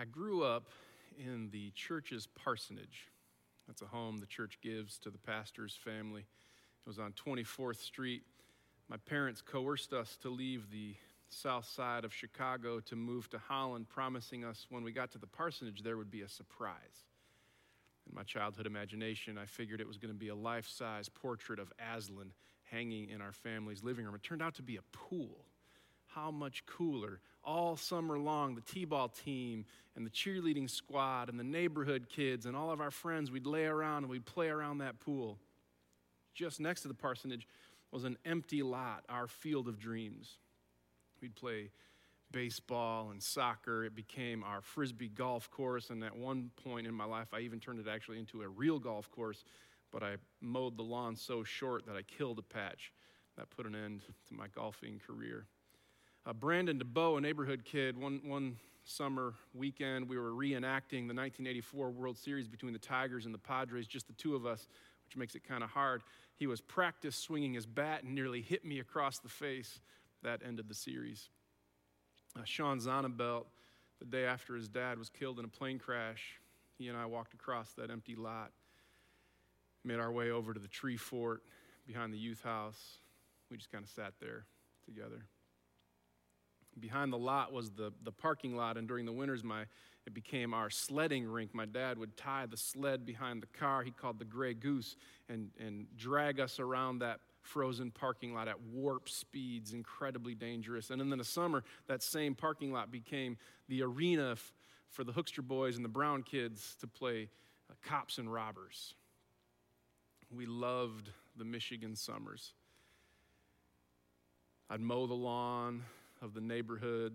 I grew up in the church's parsonage. That's a home the church gives to the pastor's family. It was on 24th Street. My parents coerced us to leave the south side of Chicago to move to Holland, promising us when we got to the parsonage there would be a surprise. In my childhood imagination, I figured it was going to be a life-size portrait of Aslan hanging in our family's living room. It turned out to be a pool. How much cooler. All summer long, the t-ball team and the cheerleading squad and the neighborhood kids and all of our friends, we'd lay around and we'd play around that pool. Just next to the parsonage was an empty lot, our field of dreams. We'd play baseball and soccer. It became our frisbee golf course, and at one point in my life, I even turned it actually into a real golf course, but I mowed the lawn so short that I killed a patch. That put an end to my golfing career. Brandon DeBeau, a neighborhood kid, one summer weekend, we were reenacting the 1984 World Series between the Tigers and the Padres, just the two of us, which makes it kind of hard. He was practice swinging his bat and nearly hit me across the face. That ended the series. Sean Zonabelt, the day after his dad was killed in a plane crash, he and I walked across that empty lot, made our way over to the tree fort behind the youth house. We just kind of sat there together. Behind the lot was the parking lot, and during the winters, it became our sledding rink. My dad would tie the sled behind the car he called the Gray Goose and drag us around that frozen parking lot at warp speeds, incredibly dangerous. And then in the summer, that same parking lot became the arena for the Hookster boys and the Brown kids to play cops and robbers. We loved the Michigan summers. I'd mow the lawn of the neighborhood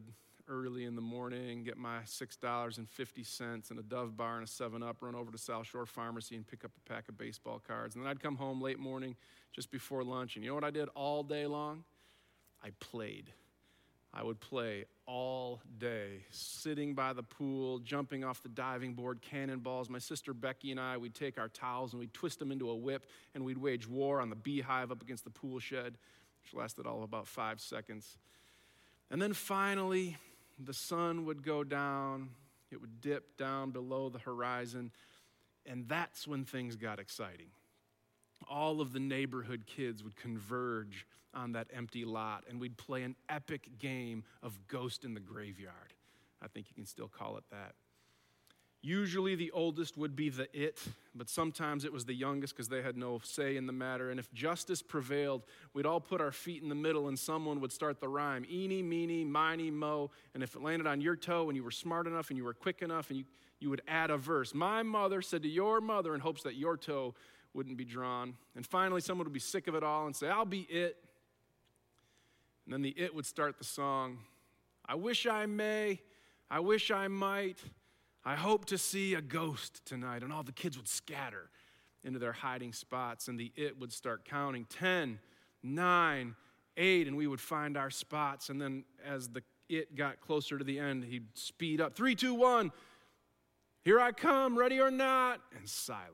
early in the morning, get my $6.50 and a Dove Bar and a 7-Up, run over to South Shore Pharmacy and pick up a pack of baseball cards. And then I'd come home late morning just before lunch. And you know what I did all day long? I played. I would play all day, sitting by the pool, jumping off the diving board, cannonballs. My sister Becky and I, we'd take our towels and we'd twist them into a whip and we'd wage war on the beehive up against the pool shed, which lasted all about 5 seconds. And then finally, the sun would go down, it would dip down below the horizon, and that's when things got exciting. All of the neighborhood kids would converge on that empty lot, and we'd play an epic game of Ghost in the Graveyard. I think you can still call it that. Usually the oldest would be the it, but sometimes it was the youngest because they had no say in the matter. And if justice prevailed, we'd all put our feet in the middle and someone would start the rhyme, eeny, meeny, miny, mo. And if it landed on your toe and you were smart enough and you were quick enough, and you would add a verse. My mother said to your mother in hopes that your toe wouldn't be drawn. And finally, someone would be sick of it all and say, I'll be it. And then the it would start the song. I wish I may, I wish I might. I hope to see a ghost tonight. And all the kids would scatter into their hiding spots, and the it would start counting 10, 9, 8, and we would find our spots. And then as the it got closer to the end, he'd speed up. 3, 2, 1, here I come, ready or not, and silence.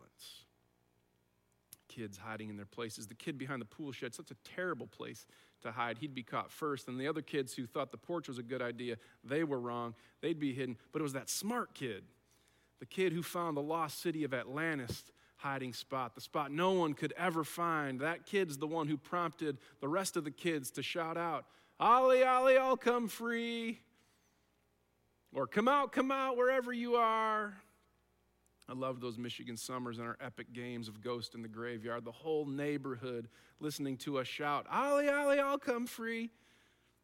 Kids hiding in their places. The kid behind the pool shed, such a terrible place to hide. He'd be caught first. And the other kids who thought the porch was a good idea, they were wrong. They'd be hidden. But it was that smart kid, the kid who found the lost city of Atlantis hiding spot, the spot no one could ever find. That kid's the one who prompted the rest of the kids to shout out, Ollie, Ollie, I'll come free. Or come out, wherever you are. I loved those Michigan summers and our epic games of Ghost in the Graveyard. The whole neighborhood listening to us shout, Ollie, Ollie, I'll come free.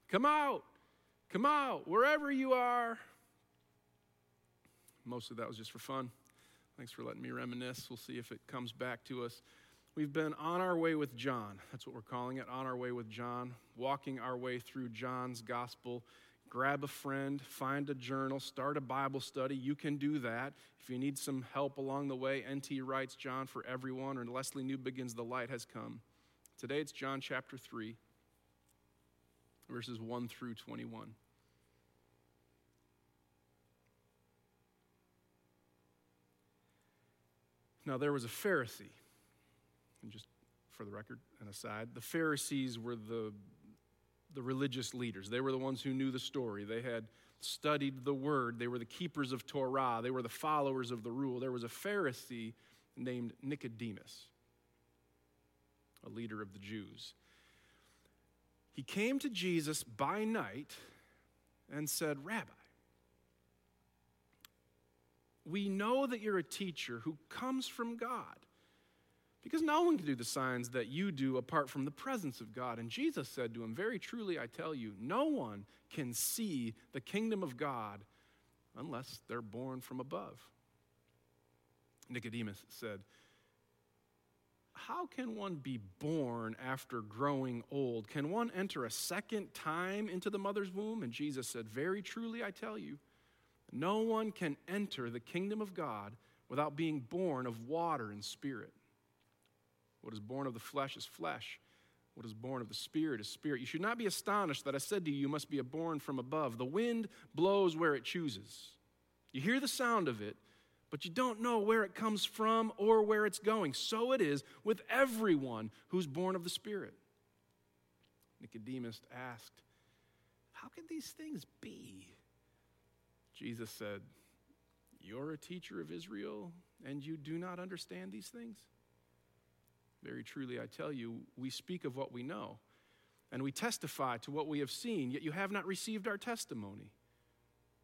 Come out, wherever you are. Most of that was just for fun. Thanks for letting me reminisce. We'll see if it comes back to us. We've been on our way with John. That's what we're calling it, on our way with John. Walking our way through John's gospel. Grab a friend, find a journal, start a Bible study. You can do that. If you need some help along the way, NT Wright's John for Everyone, or Leslie Newbegins, The Light Has Come. Today it's John chapter 3, verses 1 through 21. Now there was a Pharisee, and just for the record, an aside, the Pharisees were the religious leaders. They were the ones who knew the story. They had studied the word. They were the keepers of Torah. They were the followers of the rule. There was a Pharisee named Nicodemus, a leader of the Jews. He came to Jesus by night and said, "Rabbi, we know that you're a teacher who comes from God, because no one can do the signs that you do apart from the presence of God." And Jesus said to him, "Very truly, I tell you, no one can see the kingdom of God unless they're born from above." Nicodemus said, "How can one be born after growing old? Can one enter a second time into the mother's womb?" And Jesus said, "Very truly, I tell you, no one can enter the kingdom of God without being born of water and spirit. What is born of the flesh is flesh. What is born of the spirit is spirit. You should not be astonished that I said to you, you must be born from above. The wind blows where it chooses. You hear the sound of it, but you don't know where it comes from or where it's going. So it is with everyone who's born of the Spirit." Nicodemus asked, "How can these things be?" Jesus said, "You're a teacher of Israel, and you do not understand these things? Very truly, I tell you, we speak of what we know, and we testify to what we have seen, yet you have not received our testimony.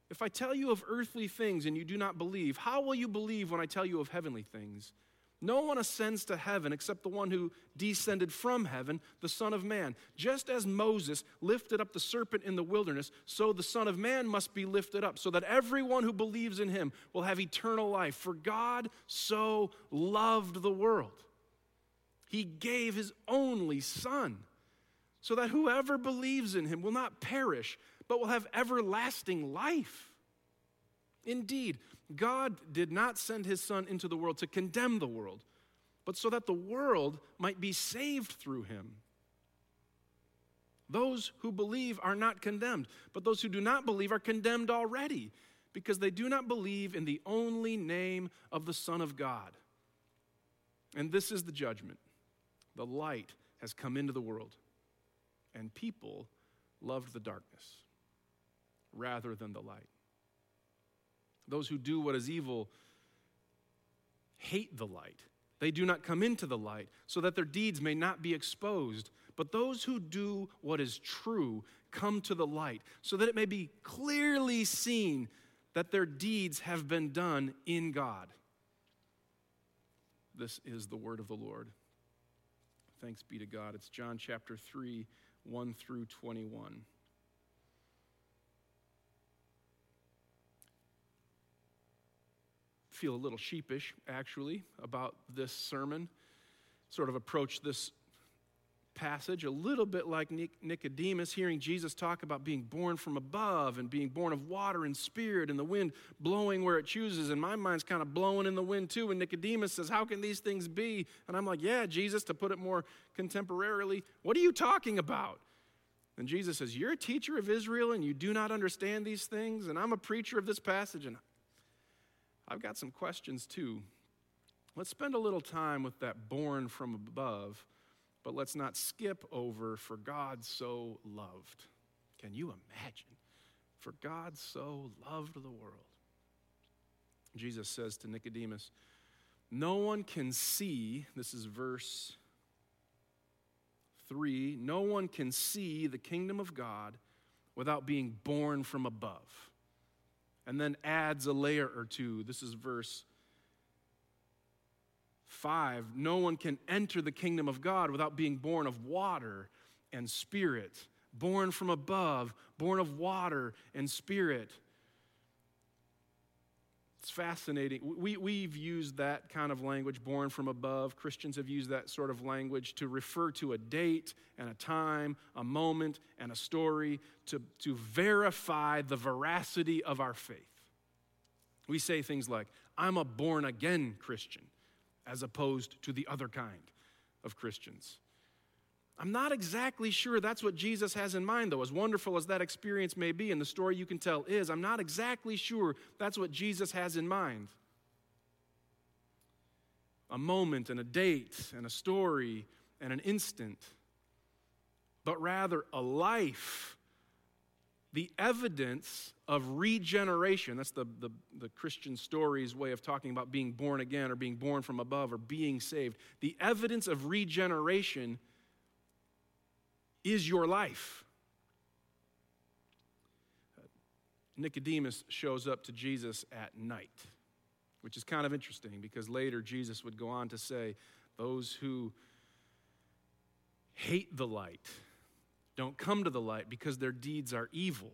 If I tell you of earthly things and you do not believe, how will you believe when I tell you of heavenly things? No one ascends to heaven except the one who descended from heaven, the Son of Man. Just as Moses lifted up the serpent in the wilderness, so the Son of Man must be lifted up, so that everyone who believes in him will have eternal life. For God so loved the world. He gave his only Son, so that whoever believes in him will not perish, but will have everlasting life. Indeed, God did not send his Son into the world to condemn the world, but so that the world might be saved through him. Those who believe are not condemned, but those who do not believe are condemned already, because they do not believe in the only name of the Son of God. And this is the judgment. The light has come into the world, and people loved the darkness rather than the light. Those who do what is evil hate the light. They do not come into the light, so that their deeds may not be exposed. But those who do what is true come to the light, so that it may be clearly seen that their deeds have been done in God." This is the word of the Lord. Thanks be to God. It's John chapter 3, 1 through 21. Feel a little sheepish, actually, about this sermon. Sort of approach this passage a little bit like Nicodemus, hearing Jesus talk about being born from above and being born of water and spirit and the wind blowing where it chooses. And my mind's kind of blowing in the wind too. And Nicodemus says, "How can these things be?" And I'm like, "Yeah, Jesus," to put it more contemporarily, "what are you talking about?" And Jesus says, "You're a teacher of Israel and you do not understand these things. And I'm a preacher of this passage, and I've got some questions too." Let's spend a little time with that born from above, but let's not skip over "for God so loved." Can you imagine? For God so loved the world. Jesus says to Nicodemus, "No one can see," this is verse 3, "no one can see the kingdom of God without being born from above." And then adds a layer or two. This is verse 5. "No one can enter the kingdom of God without being born of water and spirit." Born from above, born of water and spirit. It's fascinating. We've used that kind of language, born from above. Christians have used that sort of language to refer to a date and a time, a moment and a story to verify the veracity of our faith. We say things like, "I'm a born-again Christian," as opposed to the other kind of Christians. I'm not exactly sure that's what Jesus has in mind, though. As wonderful as that experience may be, and the story you can tell is, I'm not exactly sure that's what Jesus has in mind. A moment and a date and a story and an instant, but rather a life the evidence of regeneration, that's the Christian story's way of talking about being born again or being born from above or being saved. The evidence of regeneration is your life. Nicodemus shows up to Jesus at night, which is kind of interesting because later Jesus would go on to say, those who hate the light don't come to the light because their deeds are evil.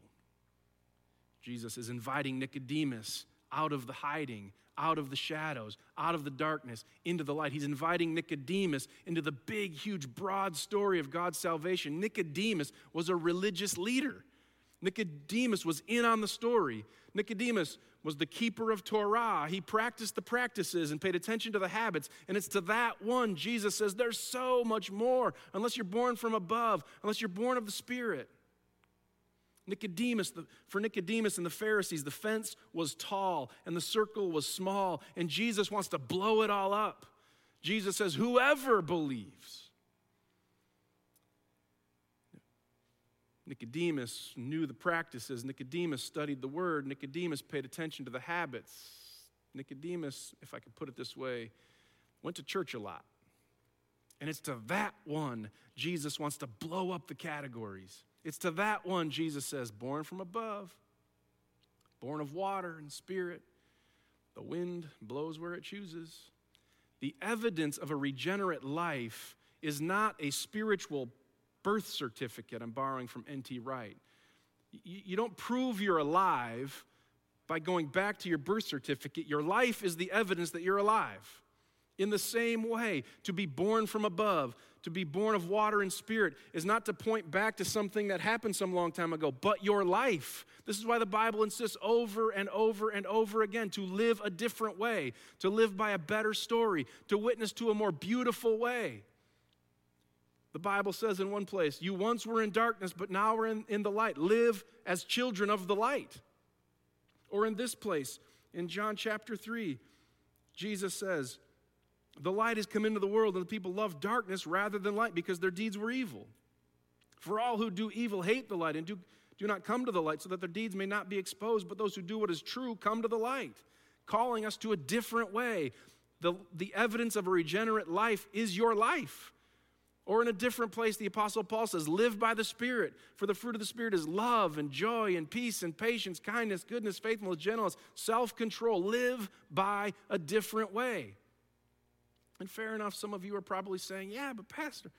Jesus is inviting Nicodemus out of the hiding, out of the shadows, out of the darkness, into the light. He's inviting Nicodemus into the big, huge, broad story of God's salvation. Nicodemus was a religious leader. Nicodemus was in on the story. Nicodemus was the keeper of Torah. He practiced the practices and paid attention to the habits. And it's to that one Jesus says, there's so much more unless you're born from above, unless you're born of the Spirit. Nicodemus, for Nicodemus and the Pharisees, the fence was tall and the circle was small. And Jesus wants to blow it all up. Jesus says, whoever believes. Nicodemus knew the practices. Nicodemus studied the word. Nicodemus paid attention to the habits. Nicodemus, if I could put it this way, went to church a lot. And it's to that one Jesus wants to blow up the categories. It's to that one Jesus says, born from above, born of water and spirit. The wind blows where it chooses. The evidence of a regenerate life is not a spiritual birth certificate. I'm borrowing from NT Wright. You don't prove you're alive by going back to your birth certificate. Your life is the evidence that you're alive. In the same way, to be born from above, to be born of water and spirit, is not to point back to something that happened some long time ago, but your life. This is why the Bible insists over and over and over again to live a different way, to live by a better story, to witness to a more beautiful way. The Bible says in one place, you once were in darkness, but now we're in the light. Live as children of the light. Or in this place, in John chapter 3, Jesus says, the light has come into the world, and the people love darkness rather than light because their deeds were evil. For all who do evil hate the light and do not come to the light so that their deeds may not be exposed, but those who do what is true come to the light, calling us to a different way. The evidence of a regenerate life is your life. Or in a different place, the Apostle Paul says, live by the Spirit, for the fruit of the Spirit is love and joy and peace and patience, kindness, goodness, faithfulness, gentleness, self-control. Live by a different way. And fair enough, some of you are probably saying, yeah, but Pastor,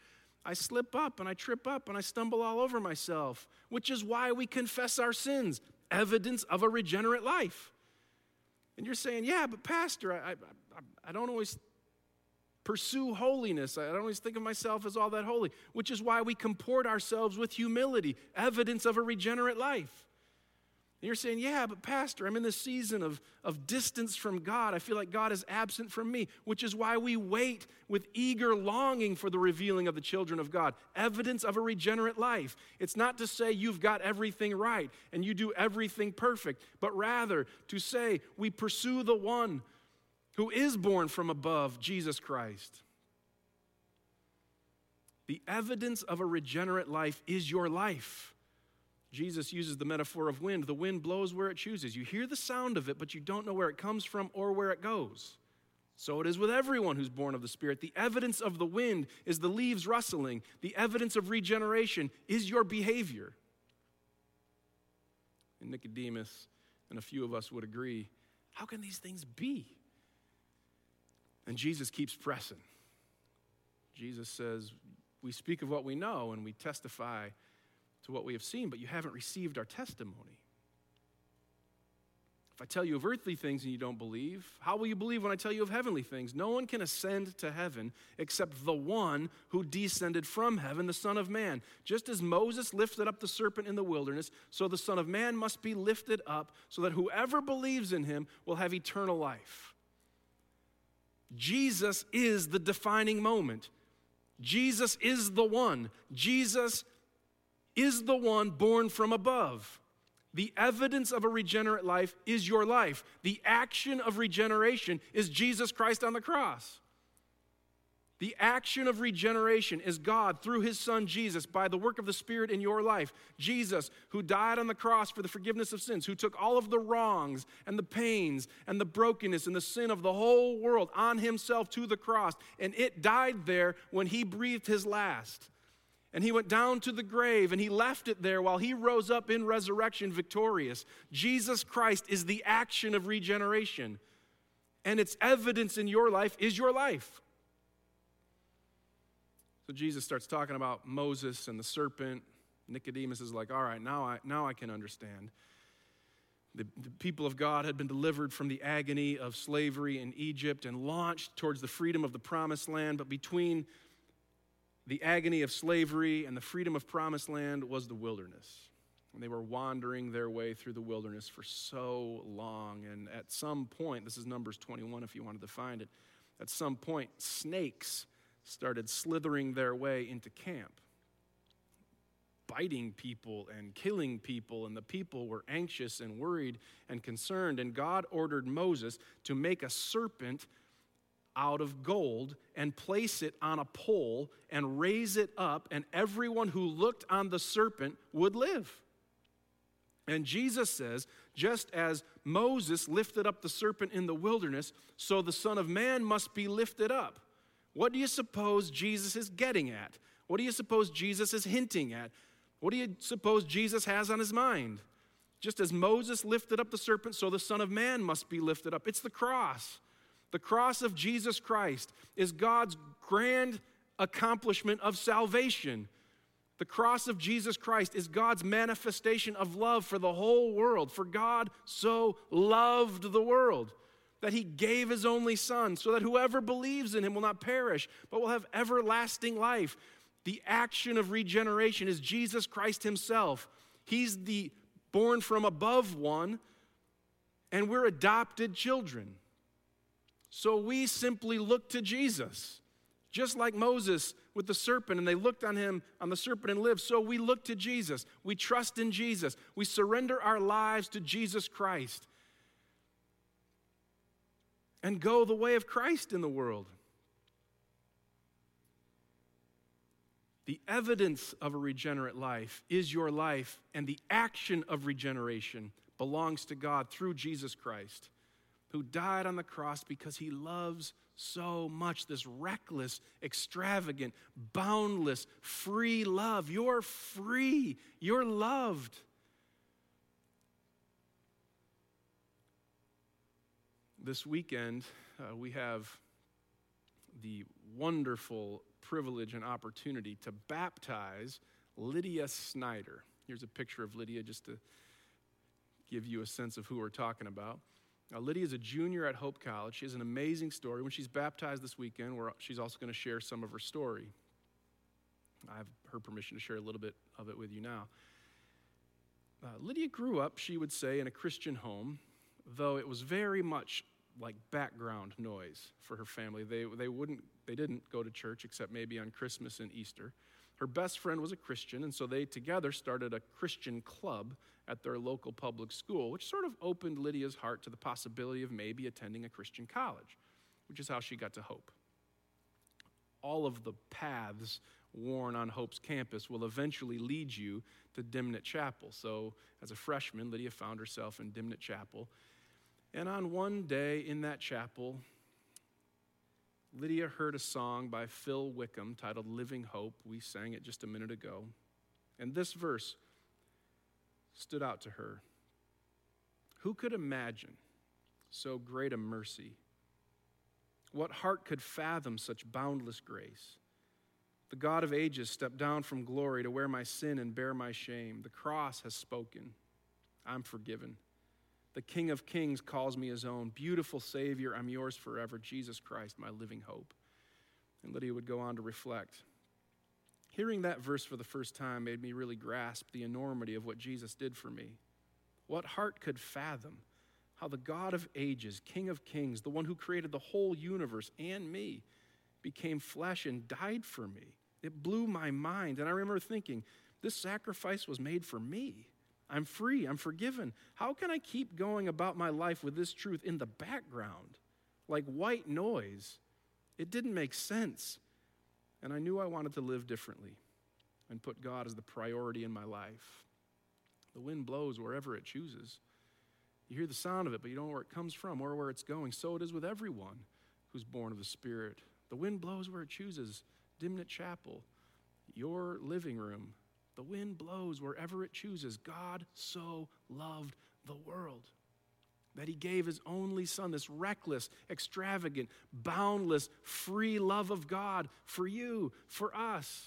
I slip up and I trip up and I stumble all over myself, which is why we confess our sins, evidence of a regenerate life. And you're saying, yeah, but Pastor, I don't always pursue holiness. I don't always think of myself as all that holy, which is why we comport ourselves with humility, evidence of a regenerate life. And you're saying, yeah, but Pastor, I'm in this season of distance from God. I feel like God is absent from me, which is why we wait with eager longing for the revealing of the children of God, evidence of a regenerate life. It's not to say you've got everything right and you do everything perfect, but rather to say we pursue the one who is born from above, Jesus Christ. The evidence of a regenerate life is your life. Jesus uses the metaphor of wind. The wind blows where it chooses. You hear the sound of it, but you don't know where it comes from or where it goes. So it is with everyone who's born of the Spirit. The evidence of the wind is the leaves rustling. The evidence of regeneration is your behavior. And Nicodemus and a few of us would agree, how can these things be? And Jesus keeps pressing. Jesus says, we speak of what we know and we testify to what we have seen, but you haven't received our testimony. If I tell you of earthly things and you don't believe, how will you believe when I tell you of heavenly things? No one can ascend to heaven except the one who descended from heaven, the Son of Man. Just as Moses lifted up the serpent in the wilderness, so the Son of Man must be lifted up so that whoever believes in him will have eternal life. Jesus is the defining moment. Jesus is the one. Jesus is the one born from above. The evidence of a regenerate life is your life. The action of regeneration is Jesus Christ on the cross. The action of regeneration is God through his son Jesus by the work of the Spirit in your life. Jesus, who died on the cross for the forgiveness of sins, who took all of the wrongs and the pains and the brokenness and the sin of the whole world on himself to the cross. And it died there when he breathed his last. And he went down to the grave and he left it there while he rose up in resurrection victorious. Jesus Christ is the action of regeneration. And its evidence in your life is your life. So Jesus starts talking about Moses and the serpent. Nicodemus is like, all right, now I can understand. The people of God had been delivered from the agony of slavery in Egypt and launched towards the freedom of the promised land. But between the agony of slavery and the freedom of promised land was the wilderness. And they were wandering their way through the wilderness for so long. And at some point, this is Numbers 21 if you wanted to find it, at some point, snakes started slithering their way into camp, biting people and killing people, and the people were anxious and worried and concerned, and God ordered Moses to make a serpent out of gold and place it on a pole and raise it up, and everyone who looked on the serpent would live. And Jesus says, just as Moses lifted up the serpent in the wilderness, so the Son of Man must be lifted up. What do you suppose Jesus is getting at? What do you suppose Jesus is hinting at? What do you suppose Jesus has on his mind? Just as Moses lifted up the serpent, so the Son of Man must be lifted up. It's the cross. The cross of Jesus Christ is God's grand accomplishment of salvation. The cross of Jesus Christ is God's manifestation of love for the whole world. For God so loved the world that he gave his only son so that whoever believes in him will not perish, but will have everlasting life. The action of regeneration is Jesus Christ himself. He's the born from above one, and we're adopted children. So we simply look to Jesus, just like Moses with the serpent, and they looked on him, on the serpent, and lived. So we look to Jesus. We trust in Jesus. We surrender our lives to Jesus Christ and go the way of Christ in the world. The evidence of a regenerate life is your life, and the action of regeneration belongs to God through Jesus Christ, who died on the cross because he loves so much this reckless, extravagant, boundless, free love. You're free. You're loved. This weekend, we have the wonderful privilege and opportunity to baptize Lydia Snyder. Here's a picture of Lydia just to give you a sense of who we're talking about. Now, Lydia is a junior at Hope College. She has an amazing story. When she's baptized this weekend, she's also going to share some of her story. I have her permission to share a little bit of it with you now. Lydia grew up, she would say, in a Christian home, though it was very much like background noise for her family. They didn't go to church except maybe on Christmas and Easter. Her best friend was a Christian, and so they together started a Christian club at their local public school, which sort of opened Lydia's heart to the possibility of maybe attending a Christian college, which is how she got to Hope. All of the paths worn on Hope's campus will eventually lead you to Dimnit Chapel. So as a freshman, Lydia found herself in Dimnit Chapel. And on one day in that chapel, Lydia heard a song by Phil Wickham titled Living Hope. We sang it just a minute ago. And this verse stood out to her. Who could imagine so great a mercy? What heart could fathom such boundless grace? The God of ages stepped down from glory to wear my sin and bear my shame. The cross has spoken. I'm forgiven. The King of Kings calls me his own. Beautiful Savior, I'm yours forever. Jesus Christ, my living hope. And Lydia would go on to reflect. Hearing that verse for the first time made me really grasp the enormity of what Jesus did for me. What heart could fathom how the God of ages, King of Kings, the one who created the whole universe and me, became flesh and died for me? It blew my mind. And I remember thinking, this sacrifice was made for me. I'm free. I'm forgiven. How can I keep going about my life with this truth in the background, like white noise? It didn't make sense. And I knew I wanted to live differently and put God as the priority in my life. The wind blows wherever it chooses. You hear the sound of it, but you don't know where it comes from or where it's going. So it is with everyone who's born of the Spirit. The wind blows where it chooses. Dimnit Chapel, your living room. The wind blows wherever it chooses. God so loved the world that he gave his only son, this reckless, extravagant, boundless, free love of God for you, for us.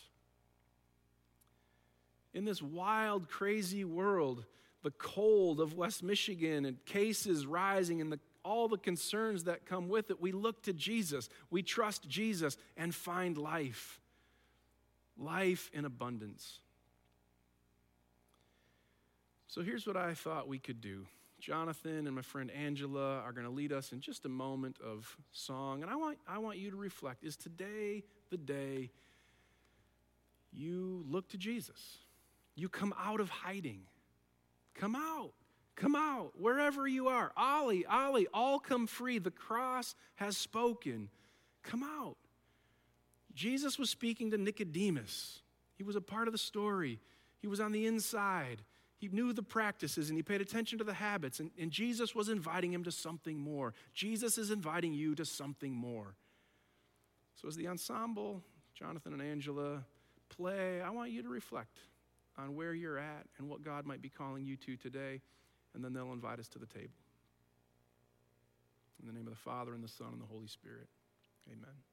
In this wild, crazy world, the cold of West Michigan and cases rising and all the concerns that come with it, we look to Jesus, we trust Jesus and find life. Life in abundance. So here's what I thought we could do. Jonathan and my friend Angela are going to lead us in just a moment of song. And I want you to reflect, is today the day you look to Jesus? You come out of hiding. Come out, wherever you are. Ollie, Ollie, all come free. The cross has spoken. Come out. Jesus was speaking to Nicodemus. He was a part of the story. He was on the inside. He knew the practices and he paid attention to the habits. And Jesus was inviting him to something more. Jesus is inviting you to something more. So as the ensemble, Jonathan and Angela, play, I want you to reflect on where you're at and what God might be calling you to today, and then they'll invite us to the table. In the name of the Father, and the Son, and the Holy Spirit, amen.